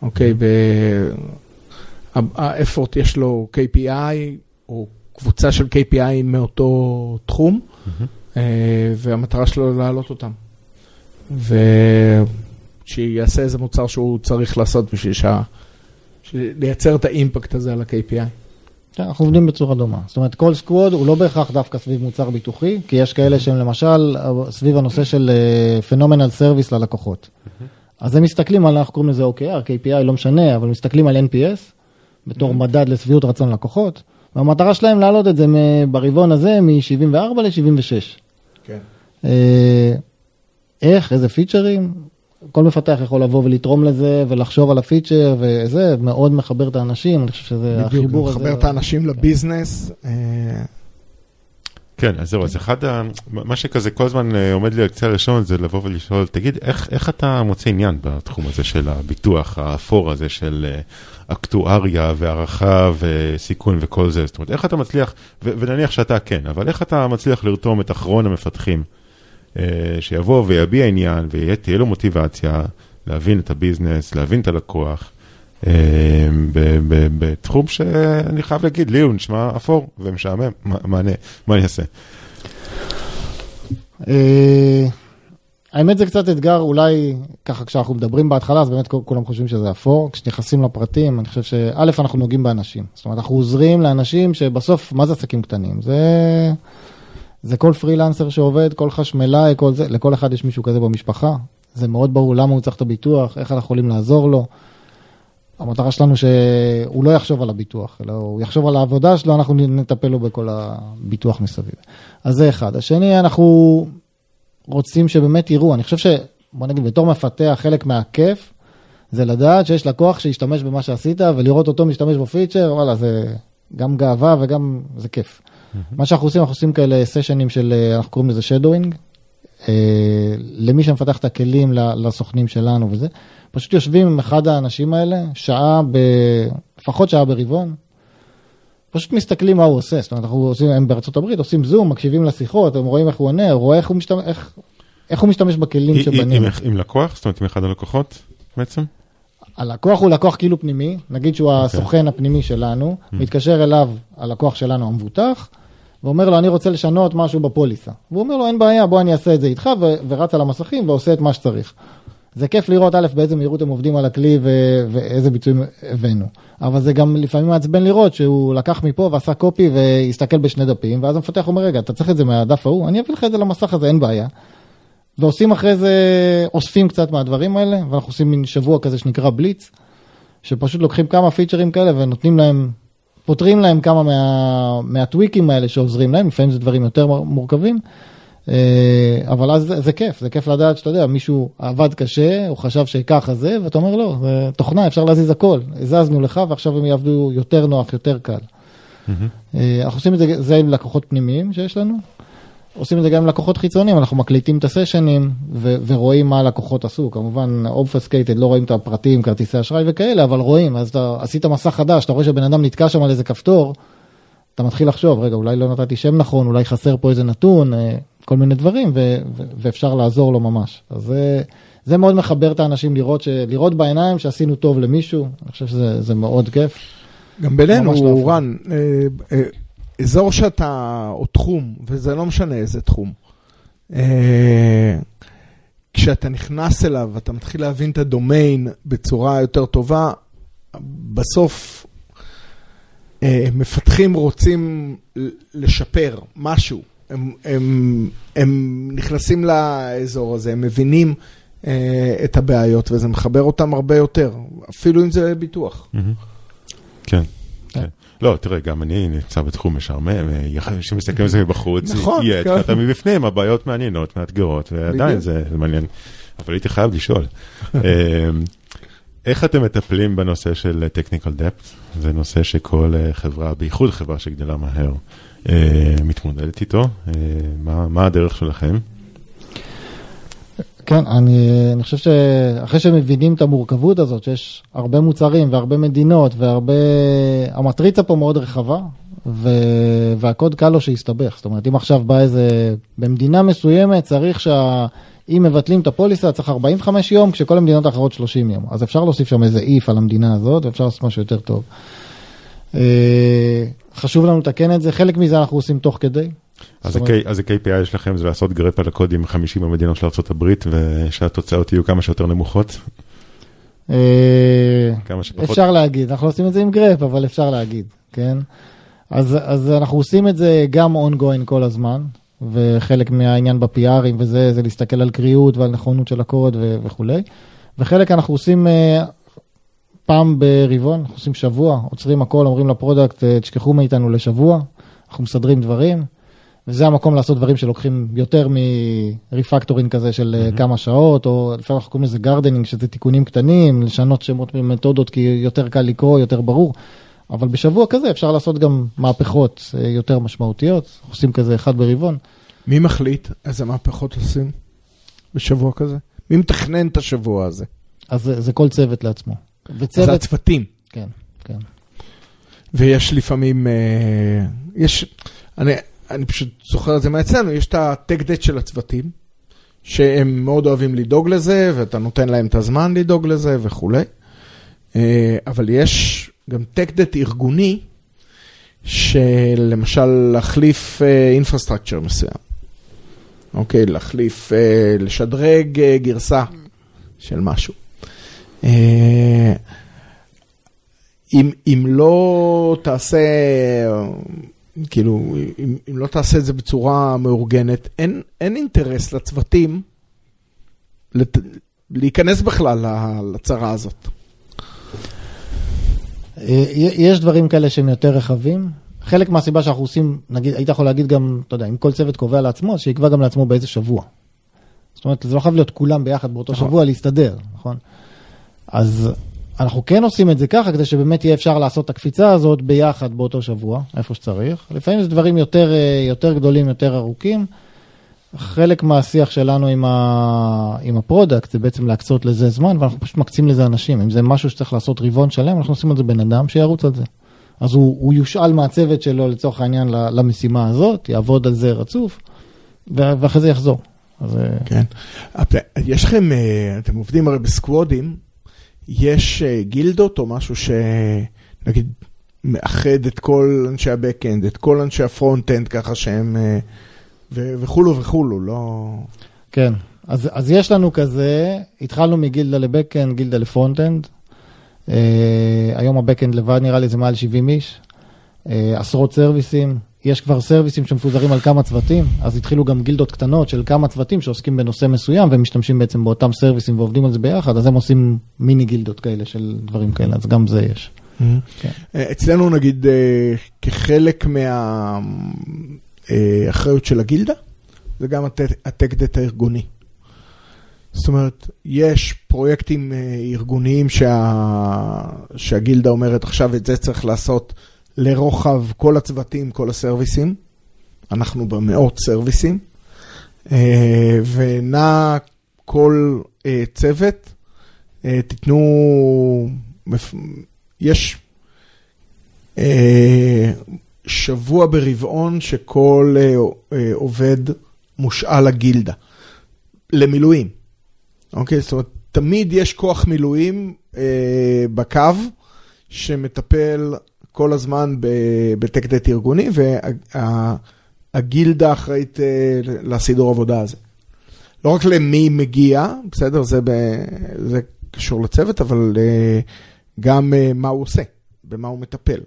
אוקיי, האפורט יש לו K P I, או קבוצה של K P I מאותו תחום, והמטרה שלו להעלות אותם. ושיעשה איזה מוצר שהוא צריך לעשות בשביל לייצר את האימפקט הזה על ה-K P I. אנחנו עובדים בצורה דומה. זאת אומרת, כל סקווד הוא לא בהכרח דווקא סביב מוצר ביטוחי, כי יש כאלה שהם למשל סביב הנושא של פנומנל סרוויס ללקוחות. אז הם מסתכלים על, אנחנו קוראים לזה O K R, K P I לא משנה, אבל מסתכלים על N P S, בתור מדד לשביעות רצון לקוחות, והמטרה שלהם להעלות את זה ברבעון הזה מ-שבעים וארבע ל-שבעים ושש. כן. איך, איזה פיצ'רים? כל מפתח יכול לבוא ולתרום לזה, ולחשוב על הפיצ'ר, וזה מאוד מחבר את האנשים, אני חושב שזה החיבור הזה. מחבר את האנשים לביזנס. כן, אז זהו, אז אחד, מה שכזה כל הזמן עומד לי על קצה הראשון, זה לבוא ולשאול, תגיד, איך אתה מוצא עניין בתחום הזה של הביטוח, האפור הזה של אקטואריה והערכה וסיכון וכל זה? זאת אומרת, איך אתה מצליח, ונניח שאתה כן, אבל איך אתה מצליח לרתום את אחרון המפתחים, שיבוא ויביע עניין, ותהיה לו מוטיבציה להבין את הביזנס, להבין את הלקוח, בתחום שאני חייב להגיד, לי הוא נשמע אפור ומשעמם, מה אני אעשה? האמת זה קצת אתגר, אולי ככה כשאנחנו מדברים בהתחלה, אז באמת כולם חושבים שזה אפור, כשנכנסים לפרטים, אני חושב שא' אנחנו נוגעים באנשים, זאת אומרת אנחנו עוזרים לאנשים שבסוף, מה זה עסקים קטנים? זה... זה כל פרילנסר שעובד, כל חשמלאי, כל זה, לכל אחד יש מישהו כזה במשפחה. זה מאוד ברור למה הוא צריך את הביטוח, איך אנחנו יכולים לעזור לו. המטרה שלנו שהוא לא יחשוב על הביטוח, אלא הוא יחשוב על העבודה שלו, אנחנו נטפל לו בכל הביטוח מסביב. אז זה אחד. השני, אנחנו רוצים שבאמת יראו. אני חושב ש, בוא נגיד, בתור מפתח, חלק מהכיף, זה לדעת שיש לקוח שישתמש במה שעשית, ולראות אותו משתמש בפיצ'ר, וואלה, זה גם גאווה וגם זה כיף. מה שאנחנו עושים, אנחנו עושים כאלה סשנים של, אנחנו קוראים לזה שדוינג, למי שמפתח את הכלים לסוכנים שלנו וזה, פשוט יושבים עם אחד האנשים האלה, שעה, לפחות שעה ברבעון, פשוט מסתכלים מה הוא עושה, זאת אומרת, אנחנו עושים, הם בארצות הברית, עושים זום, מקשיבים לשיחות, הם רואים איך הוא עונה, רואה איך הוא משתמש, איך, איך הוא משתמש בכלים שבנים. עם לקוח, זאת אומרת, עם אחד הלקוחות בעצם? הלקוח הוא לקוח כאילו פנימי, נגיד שהוא הסוכן הפנימי שלנו, מתקשר אליו הלקוח שלנו המבוטח, ואומר לו, אני רוצה לשנות משהו בפוליסה. והוא אומר לו, אין בעיה, בוא אני אעשה את זה איתך, ורץ על המסכים ועושה את מה שצריך. זה כיף לראות, א', באיזה מהירות הם עובדים על הכלי, ואיזה ביצועים הבאנו. אבל זה גם לפעמים מעצבן לראות, שהוא לקח מפה ועשה קופי, והסתכל בשני דפים, ואז המפתח אומר, רגע, אתה צריך את זה מהדף ההוא, אני אביא לך את זה למסך הזה, אין בעיה. ועושים אחרי זה, אוספים קצת מהדברים האלה, ואנחנו עושים מין שבוע כזה שנקרא בליץ, שפשוט לוקחים כמה פיצ'רים כאלה ונותנים להם, פותרים להם כמה מה, מהטוויקים האלה שעוזרים להם, לפעמים זה דברים יותר מורכבים, אבל אז זה, זה כיף, זה כיף לדעת שאתה יודע, מישהו עבד קשה, הוא חשב שככה זה, ואתה אומר לא, זה תוכנה, אפשר להזיז הכל, הזזנו לך ועכשיו הם יעבדו יותר נוח, יותר קל. אנחנו עושים את זה, זה עם לקוחות פנימיים שיש לנו, עושים את זה גם לקוחות חיצוניים, אנחנו מקליטים את הסשנים ו- ורואים מה הלקוחות עשו, כמובן obfuscated, לא רואים את הפרטים, כרטיסי אשראי וכאלה, אבל רואים, אז אתה עשית מסע חדש, אתה רואה שבן אדם נתקע שם על איזה כפתור, אתה מתחיל לחשוב, רגע, אולי לא נתתי שם נכון, אולי חסר פה איזה נתון, כל מיני דברים, ו- ו- ואפשר לעזור לו ממש. אז זה, זה מאוד מחבר את האנשים לראות, ש- לראות בעיניים שעשינו טוב למישהו, אני חושב שזה זה מאוד כיף. גם בינינו, אורן, אזור שאתה, או תחום, וזה לא משנה איזה תחום, כשאתה נכנס אליו, אתה מתחיל להבין את הדומיין בצורה יותר טובה, בסוף מפתחים רוצים לשפר משהו, הם, הם, הם נכנסים לאזור הזה, הם מבינים את הבעיות, וזה מחבר אותם הרבה יותר, אפילו אם זה ביטוח. כן. לא, תראה, גם אני נמצא בתחום משעמם, שמסתכלים על זה מבחוץ, יהיה, אתה מבפנים, הבעיות מעניינות, מאתגרות, ועדיין זה מעניין. אבל הייתי חייב לשאול. איך אתם מטפלים בנושא של technical debt? זה נושא שכל חברה, בייחוד חברה שגדלה מהר, מתמודדת איתו. מה הדרך שלכם? כן, אני, אני חושב שאחרי שמבינים את המורכבות הזאת, שיש הרבה מוצרים והרבה מדינות והרבה... המטריצה פה מאוד רחבה, ו... והקוד קל לו שיסתבך. זאת אומרת, אם עכשיו בא איזה... במדינה מסוימת צריך שה... אם מבטלים את הפוליסה, צריך ארבעים וחמישה יום, כשכל המדינות האחרות שלושים יום. אז אפשר להוסיף שם איזה איף על המדינה הזאת, ואפשר לעשות משהו יותר טוב. חשוב לנו לתקן את זה. חלק מזה אנחנו עושים תוך כדי. אז ה-K P I שלכם זה לעשות גרפ על הקודים חמישים המדינות של ארצות הברית, ושהתוצאות יהיו כמה שיותר נמוכות? אפשר להגיד. אנחנו עושים את זה עם גרפ, אבל אפשר להגיד. אז אנחנו עושים את זה גם ongoing כל הזמן, וחלק מהעניין בפי-ארים וזה, זה להסתכל על קריאות ועל נכונות של הקוד וכו'. וחלק אנחנו עושים פעם ברבעון, אנחנו עושים שבוע, עוצרים הכל, אומרים לפרודקט, תשכחו מאיתנו לשבוע, אנחנו מסדרים דברים, וזה המקום לעשות דברים שלוקחים יותר מ-refactoring כזה של כמה שעות, או לפעמים אנחנו קוראים לזה gardening, שזה תיקונים קטנים, לשנות שמות ממתודות, כי יותר קל לקרוא, יותר ברור. אבל בשבוע כזה אפשר לעשות גם מהפכות יותר משמעותיות, עושים כזה אחד ברבעון. מי מחליט איזה מהפכות עושים בשבוע כזה? מי מתכנן את השבוע הזה? אז זה, זה כל צוות לעצמו. וצוות... זה הצוותים. כן, כן. ויש לפעמים, יש, אני, אני פשוט זוכר את זה מעצמנו, יש את הטק דט של הצוותים, שהם מאוד אוהבים לדאוג לזה, ואתה נותן להם את הזמן לדאוג לזה וכו'. אבל יש... גם טק-דט ארגוני, שלמשל להחליף אינפרסטרקצ'ר מסוים. אוקיי, להחליף, לשדרג גרסה של משהו. אם לא תעשה, כאילו, אם לא תעשה את זה בצורה מאורגנת, אין אינטרס לצוותים להיכנס בכלל לצרה הזאת. יש דברים כאלה שהם יותר רחבים. חלק מהסיבה שאנחנו עושים, נגיד, היית יכול להגיד גם, אתה יודע, אם כל צוות קובע לעצמו, שיקבע גם לעצמו באיזה שבוע. זאת אומרת, זה לא חייב להיות כולם ביחד באותו שבוע להסתדר, נכון? אז אנחנו כן עושים את זה ככה, כדי שבאמת יהיה אפשר לעשות את הקפיצה הזאת ביחד באותו שבוע, איפה שצריך. לפעמים זה דברים יותר, יותר גדולים, יותר ארוכים. חלק מהשיח שלנו עם ה... עם הפרודקט, זה בעצם להקצות לזה זמן, ואנחנו פשוט מקצים לזה אנשים. אם זה משהו שצריך לעשות רבעון שלם, אנחנו עושים את זה בן אדם שירוץ על זה. אז הוא, הוא יושאל מהצוות שלו לצורך העניין למשימה הזאת, יעבוד על זה רצוף, ואחרי זה יחזור. אז... כן. יש לכם, אתם עובדים הרי בסקוואדים, יש גילדות או משהו שנגיד מאחד את כל אנשי הבקאנד, את כל אנשי הפרונט-אנד, ככה שהם... וכולו וכולו, לא... כן, אז, אז יש לנו כזה, התחלנו מגילדה לבקאנד, גילדה לפרונט-אנד, uh, היום הבקאנד לבד נראה לי זה מעל שבעים איש, uh, עשרות סרוויסים, יש כבר סרוויסים שמפוזרים על כמה צוותים, אז התחילו גם גילדות קטנות של כמה צוותים שעוסקים בנושא מסוים, והם משתמשים בעצם באותם סרוויסים ועובדים על זה ביחד, אז הם עושים מיני גילדות כאלה של דברים כאלה, אז גם זה יש. Mm-hmm. כן. אצלנו נגיד, uh, כחלק מה... אחריות של הגילדה, זה גם הטק-דט הארגוני. זאת אומרת, יש פרויקטים ארגוניים שה... שהגילדה אומרת, עכשיו את זה צריך לעשות לרוחב כל הצוותים, כל הסרוויסים. אנחנו במאות סרוויסים. ונע כל צוות, תתנו... יש... שבוע ברבעון שכל עובד מושאל לגילדה, למילואים. אוקיי, זאת אומרת, תמיד יש כוח מילואים בקו, שמטפל כל הזמן בטק-דט ארגוני, והגילדה אחראית לסידור עבודה הזה. לא רק למי מגיע, בסדר, זה קשור לצוות, אבל גם מה הוא עושה, במה הוא מטפל.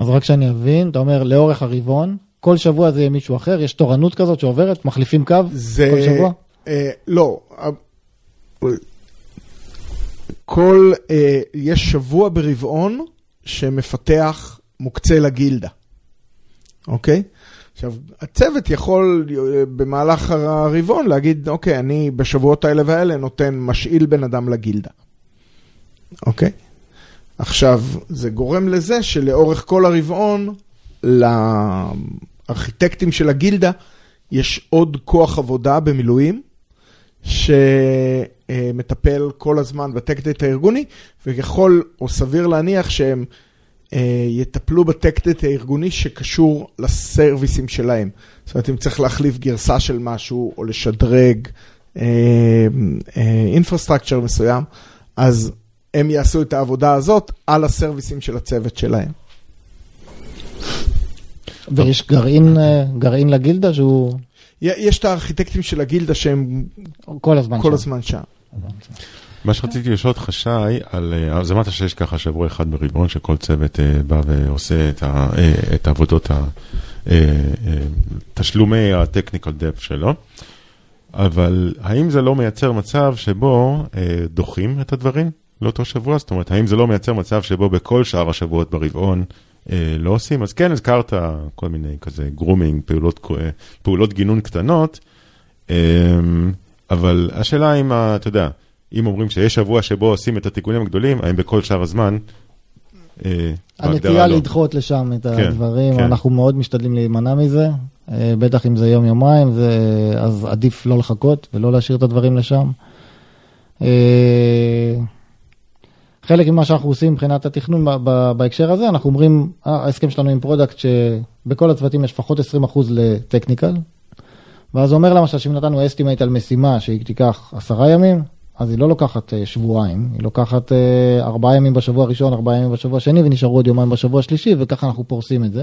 אז רק שאני אבין, אתה אומר, לאורך הרבעון, כל שבוע זה יהיה מישהו אחר, יש תורנות כזאת שעוברת, מחליפים קו זה, כל שבוע? אה, לא. כל, אה, יש שבוע ברבעון שמפתח מוקצה לגילדה. אוקיי? עכשיו, הצוות יכול במהלך הרבעון להגיד, אוקיי, אני בשבועות האלה והאלה נותן משאיל בן אדם לגילדה. אוקיי? עכשיו, זה גורם לזה שלאורך כל הרבעון, לארכיטקטים של הגילדה, יש עוד כוח עבודה במילואים, שמטפל כל הזמן בטק-דאטה הארגוני, ויכול או סביר להניח שהם יטפלו בטק-דאטה הארגוני שקשור לסרוויסים שלהם. זאת אומרת, אם צריך להחליף גרסה של משהו, או לשדרג אינפרסטרקצ'ר מסוים, אז הם יעשו את העבודה הזאת על הסרוויסים של הצוות שלהם. ויש גרעין, גרעין לגילדה שהוא... יש את הארכיטקטים של הגילדה שהם כל הזמן, כל הזמן שם. מה שרציתי לשאול אותך, שי, זה מה אתה שיש ככה שבוע אחד ברבעון שכל צוות בא ועושה את העבודות, תשלומי הטכניקל דפ שלו, אבל האם זה לא מייצר מצב שבו דוחים את הדברים לאותו שבוע? זאת אומרת, האם זה לא מייצר מצב שבו בכל שאר השבועות ברבעון לא עושים? אז כן, הזכרת כל מיני כזה גרומינג, פעולות, פעולות גינון קטנות, אבל השאלה אם, אתה יודע, אם אומרים שיש שבוע שבו עושים את התיקונים הגדולים, האם בכל שאר הזמן... הנטייה לדחות לשם את הדברים, אנחנו מאוד משתדלים להימנע מזה, בטח אם זה יום-יומיים, אז עדיף לא לחכות ולא להשאיר את הדברים לשם. חלק ממה שאנחנו עושים מבחינת התכנון בהקשר הזה, אנחנו אומרים, ההסכם שלנו עם פרודקט, שבכל הצוותים יש פחות עשרים אחוז לטכניקל, ואז אומר למשל, שאם נתנו אסטימייט על משימה, שהיא תיקח עשרה ימים, אז היא לא לוקחת שבועיים, היא לוקחת ארבעה ימים בשבוע הראשון, ארבעה ימים בשבוע השני, ונשארו עוד יומיים בשבוע השלישי, וככה אנחנו פורסים את זה.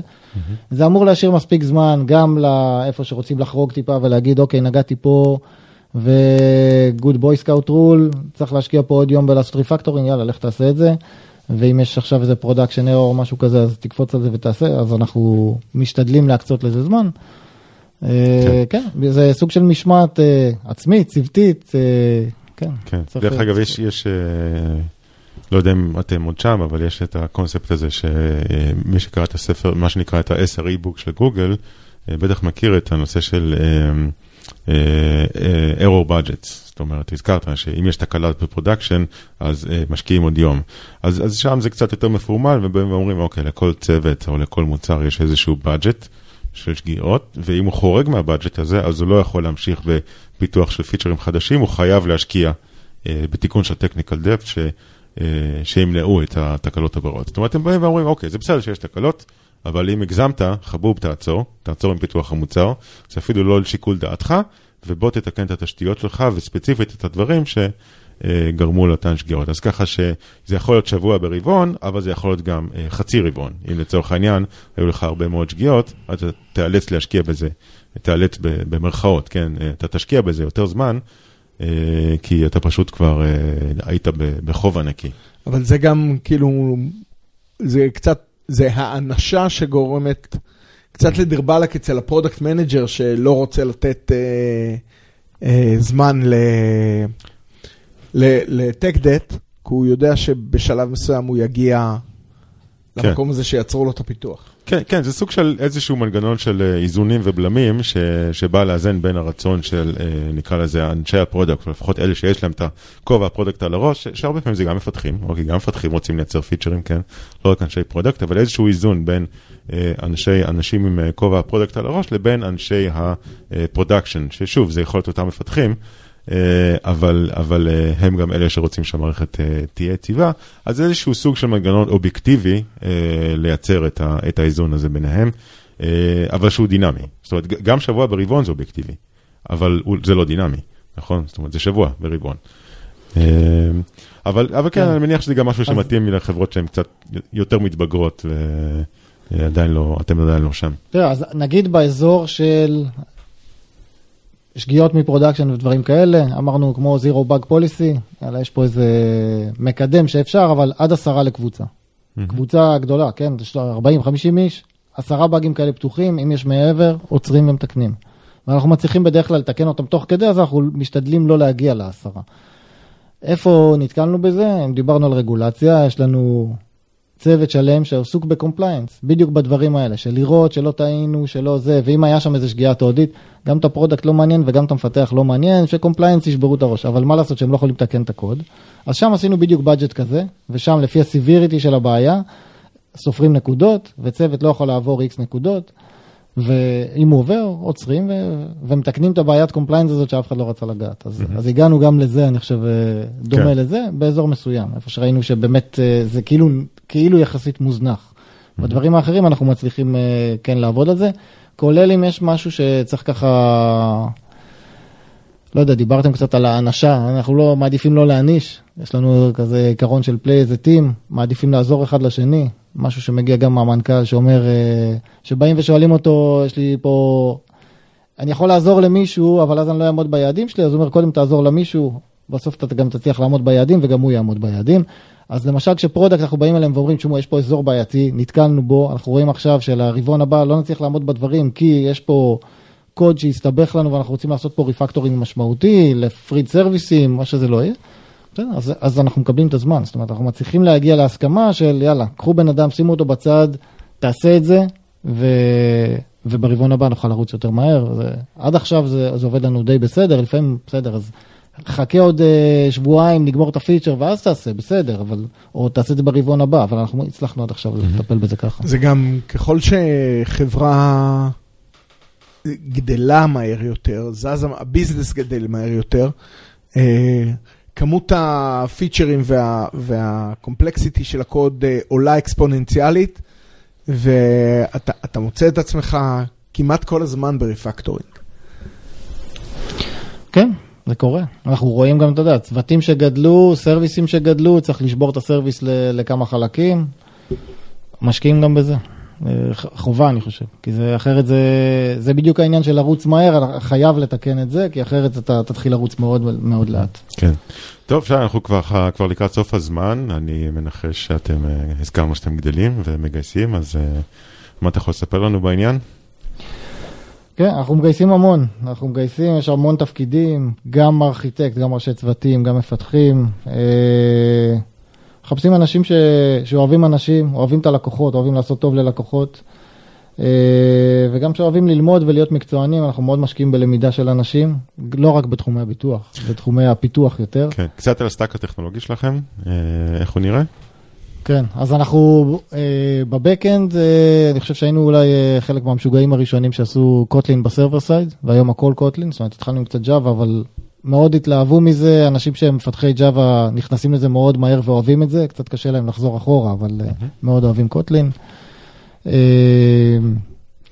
זה אמור להשאיר מספיק זמן, גם לאיפה שרוצים לחרוג טיפה, ולהגיד, אוקיי, נגעתי פה, ו-good boy scout rule, צריך להשקיע פה עוד יום ולעשות ריפקטורינג, יאללה, לך תעשה את זה, ואם יש עכשיו איזה production error או משהו כזה, אז תקפוץ על זה ותעשה, אז אנחנו משתדלים להקצות לזה זמן. כן, זה סוג של משמעת עצמית, צוותית, כן. דרך אגב, יש, לא יודע אם אתם עוד שם, אבל יש את הקונספט הזה, שמי שקרא את הספר, מה שנקרא את ה-אס אר אי בוק של גוגל, בטח מכיר את הנושא של... error budgets, זאת אומרת, הזכרת שאם יש תקלת בפרודקשן, אז משקיעים עוד יום. אז, אז שם זה קצת יותר מפורמל, ואומרים, אוקיי, לכל צוות או לכל מוצר יש איזשהו budget של שגיאות, ואם הוא חורג מהבדג'ט הזה, אז הוא לא יכול להמשיך בפיתוח של פיצ'רים חדשים, הוא חייב להשקיע בתיקון של technical depth ש, שימנעו את התקלות הבאות. זאת אומרת, אתם באים ואומרים, אוקיי, זה בסדר שיש תקלות, אבל אם הגזמת, חבוב, תעצור, תעצור עם פיתוח המוצר, זה אפילו לא לשיקול דעתך, ובוא תתקן את התשתיות שלך, וספציפית את הדברים שגרמו לאותן שגיאות. אז ככה שזה יכול להיות שבוע ברבעון, אבל זה יכול להיות גם חצי רבעון. אם לצורך העניין, היו לך הרבה מאוד שגיאות, אתה תאלץ להשקיע בזה, תאלץ במרכאות, כן? אתה תשקיע בזה יותר זמן, כי אתה פשוט כבר היית בחוב ענקי. אבל זה גם כאילו, זה קצת, זה האנשה שגורמת קצת לדרבלק אצל הפרודקט מנג'ר שלא רוצה לתת אה, אה, זמן לטק דאט, כי הוא יודע שבשלב מסוים הוא יגיע כן. למקום הזה שיצרו לו את הפיתוח. כן, כן, זה סוג של איזשהו מנגנון של איזונים ובלמים ש, שבא לאזן בין הרצון של, נקרא לזה, אנשי הפרודקט, לפחות אלה שיש להם את הכובע הפרודקט על הראש, שהרבה פעמים זה גם מפתחים, אוקיי, גם מפתחים רוצים לייצר פיצ'רים, כן, לא רק אנשי פרודקט, אבל איזשהו איזון בין אנשי, אנשים עם כובע הפרודקט על הראש לבין אנשי הפרודקשן, ששוב, זה יכול להיות אותם מפתחים, אבל, אבל הם גם אלה שרוצים שהמערכת תהיה יציבה, אז איזשהו סוג של מנגנון אובייקטיבי לייצר את האיזון הזה ביניהם, אבל שהוא דינמי. זאת אומרת, גם שבוע ברבעון זה אובייקטיבי, אבל זה לא דינמי, נכון? זאת אומרת, זה שבוע ברבעון. אבל, אבל כן, אני מניח שזה גם משהו שמתאים לחברות שהן קצת יותר מתבגרות, ועדיין לא, אתם עדיין לא שם. תראה, אז נגיד באזור של... שגיאות מפרודקשן ודברים כאלה, אמרנו כמו Zero Bug Policy, יש פה איזה מקדם שאפשר, אבל עד עשרה לקבוצה. קבוצה גדולה, כן, ארבעים חמישים איש, עשרה בגים כאלה פתוחים, אם יש מעבר, עוצרים ומתקנים. ואנחנו מצליחים בדרך כלל לתקן אותם תוך כדי, אז אנחנו משתדלים לא להגיע לעשרה. איפה נתקלנו בזה? אם דיברנו על רגולציה, יש לנו צוות שלם שעוסק בקומפליינס, בדיוק בדברים האלה, של לראות, שלא טעינו, שלא זה, ואם היה שם איזו שגיאה תעודית, גם את הפרודקט לא מעניין וגם את המפתח לא מעניין, שקומפליינס ישברו את הראש, אבל מה לעשות שהם לא יכולים לתקן את הקוד, אז שם עשינו בדיוק budget כזה, ושם לפי הסיביריטי של הבעיה, סופרים נקודות, וצוות לא יכול לעבור X נקודות, ואם הוא עובר, עוצרים ו... ומתקנים את הבעיית קומפליינס הזאת שאף אחד לא רצה לגעת. אז, mm-hmm. אז הגענו גם לזה, אני חושב, דומה כן. לזה, באזור מסוים, איפה שראינו שבאמת זה כאילו, כאילו יחסית מוזנח. Mm-hmm. בדברים האחרים אנחנו מצליחים כן לעבוד על זה, כולל אם יש משהו שצריך ככה... לא יודע, דיברתם קצת על האנשה, אנחנו לא, מעדיפים לא להניש, יש לנו כזה עיקרון של פליי איזה טים, מעדיפים לעזור אחד לשני, משהו שמגיע גם מהמנכ"ל שאומר, שבאים ושואלים אותו, יש לי פה, אני יכול לעזור למישהו, אבל אז אני לא אעמוד ביעדים שלי, אז הוא אומר, קודם תעזור למישהו, בסוף אתה גם תצליח לעמוד ביעדים, וגם הוא יעמוד ביעדים, אז למשל כשפרודקט אנחנו באים אליהם ואומרים, שמו, יש פה אזור בעייתי, נתקלנו בו, אנחנו רואים עכשיו שלרבעון הבא לא נצליח לעמוד בדברים, כי יש פה קוד שיסתבך לנו, ואנחנו רוצים לעשות פה ריפקטורינג משמעותי, לפריד סרוויסים, מה שזה לא יהיה. אז, אז אנחנו מקבלים את הזמן. זאת אומרת, אנחנו מצליחים להגיע להסכמה של, יאללה, קחו בן אדם, שימו אותו בצד, תעשה את זה, ו... וברבעון הבא נוכל לרוץ יותר מהר. זה... עד עכשיו זה, זה עובד לנו די בסדר, לפעמים בסדר, אז חכה עוד uh, שבועיים, נגמור את הפיצ'ר, ואז תעשה, בסדר, אבל... או תעשה את זה ברבעון הבא, אבל אנחנו הצלחנו עד עכשיו לטפל בזה ככה. זה גם, ככל שחברה... גדלה מהר יותר, זז, הביזנס גדל מהר יותר, כמות הפיצ'רים וה, והקומפלקסיטי של הקוד עולה אקספוננציאלית, ואתה אתה מוצא את עצמך כמעט כל הזמן בריפקטורינג. כן, זה קורה. אנחנו רואים גם, אתה יודע, צוותים שגדלו, סרוויסים שגדלו, צריך לשבור את הסרוויס לכמה חלקים, משקיעים גם בזה. חובה אני חושב, כי זה אחרת זה, זה בדיוק העניין של לרוץ מהר, חייב לתקן את זה, כי אחרת אתה תתחיל לרוץ מאוד מאוד לאט. כן. טוב, שי, אנחנו כבר, כבר לקראת סוף הזמן, אני מנחש שאתם, הזכרנו שאתם גדלים ומגייסים, אז מה אתה יכול לספר לנו בעניין? כן, אנחנו מגייסים המון, אנחנו מגייסים, יש המון תפקידים, גם ארכיטקט, גם ראשי צוותים, גם מפתחים, אה... מחפשים אנשים ש... שאוהבים אנשים, אוהבים את הלקוחות, אוהבים לעשות טוב ללקוחות, וגם שאוהבים ללמוד ולהיות מקצוענים, אנחנו מאוד משקיעים בלמידה של אנשים, לא רק בתחומי הביטוח, בתחומי הפיתוח יותר. כן, קצת על הסטאק הטכנולוגי שלכם, איך הוא נראה? כן, אז אנחנו בבקאנד, אני חושב שהיינו אולי חלק מהמשוגעים הראשונים שעשו קוטלין בסרבר סייד, והיום הכל קוטלין, זאת אומרת, התחלנו עם קצת ג'אבה, אבל... מאוד התלהבו מזה, אנשים שהם מפתחי ג'אבה נכנסים לזה מאוד מהר ואוהבים את זה, קצת קשה להם לחזור אחורה, אבל mm-hmm. מאוד אוהבים קוטלין.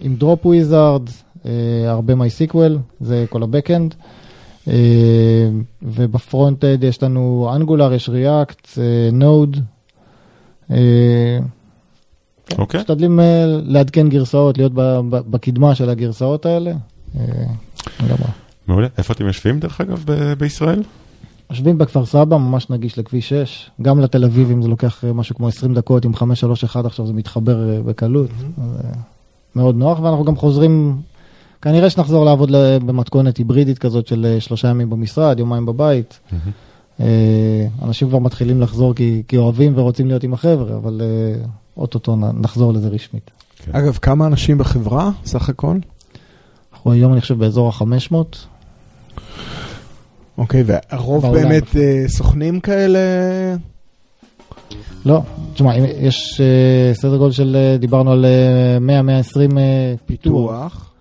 עם דרופ וויזארד, הרבה MySQL, זה כל הבקאנד, ובפרונט-אד יש לנו Angular, יש React, Node, okay. משתדלים לעדכן גרסאות, להיות בקדמה של הגרסאות האלה, לגמרי. מעולה. איפה אתם יושבים דרך אגב ב- בישראל? יושבים בכפר סבא, ממש נגיש לכביש שש. גם לתל אביב, אם זה לוקח משהו כמו עשרים דקות, עם חמש שלוש אחת, עכשיו זה מתחבר בקלות. Mm-hmm. מאוד נוח, ואנחנו גם חוזרים, כנראה שנחזור לעבוד במתכונת היברידית כזאת של שלושה ימים במשרד, יומיים בבית. Mm-hmm. אנשים כבר מתחילים לחזור כי, כי אוהבים ורוצים להיות עם החבר'ה, אבל אוטוטו נחזור לזה רשמית. כן. אגב, כמה אנשים בחברה, סך הכל? אנחנו היום, אני חושב, באזור ה-חמש מאות. אוקיי, והרוב באמת סוכנים כאלה? לא, תשמע, יש סדר גודל של, דיברנו על מאה עד מאה ועשרים פיתוח.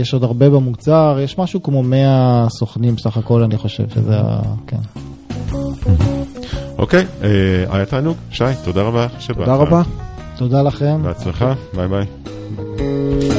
יש עוד הרבה במוצר, יש משהו כמו מאה סוכנים סך הכל, אני חושב, שזה ה... כן. אוקיי, היה תענוג. שי, תודה רבה שבאת. תודה רבה. תודה לכם. בהצלחה, ביי ביי.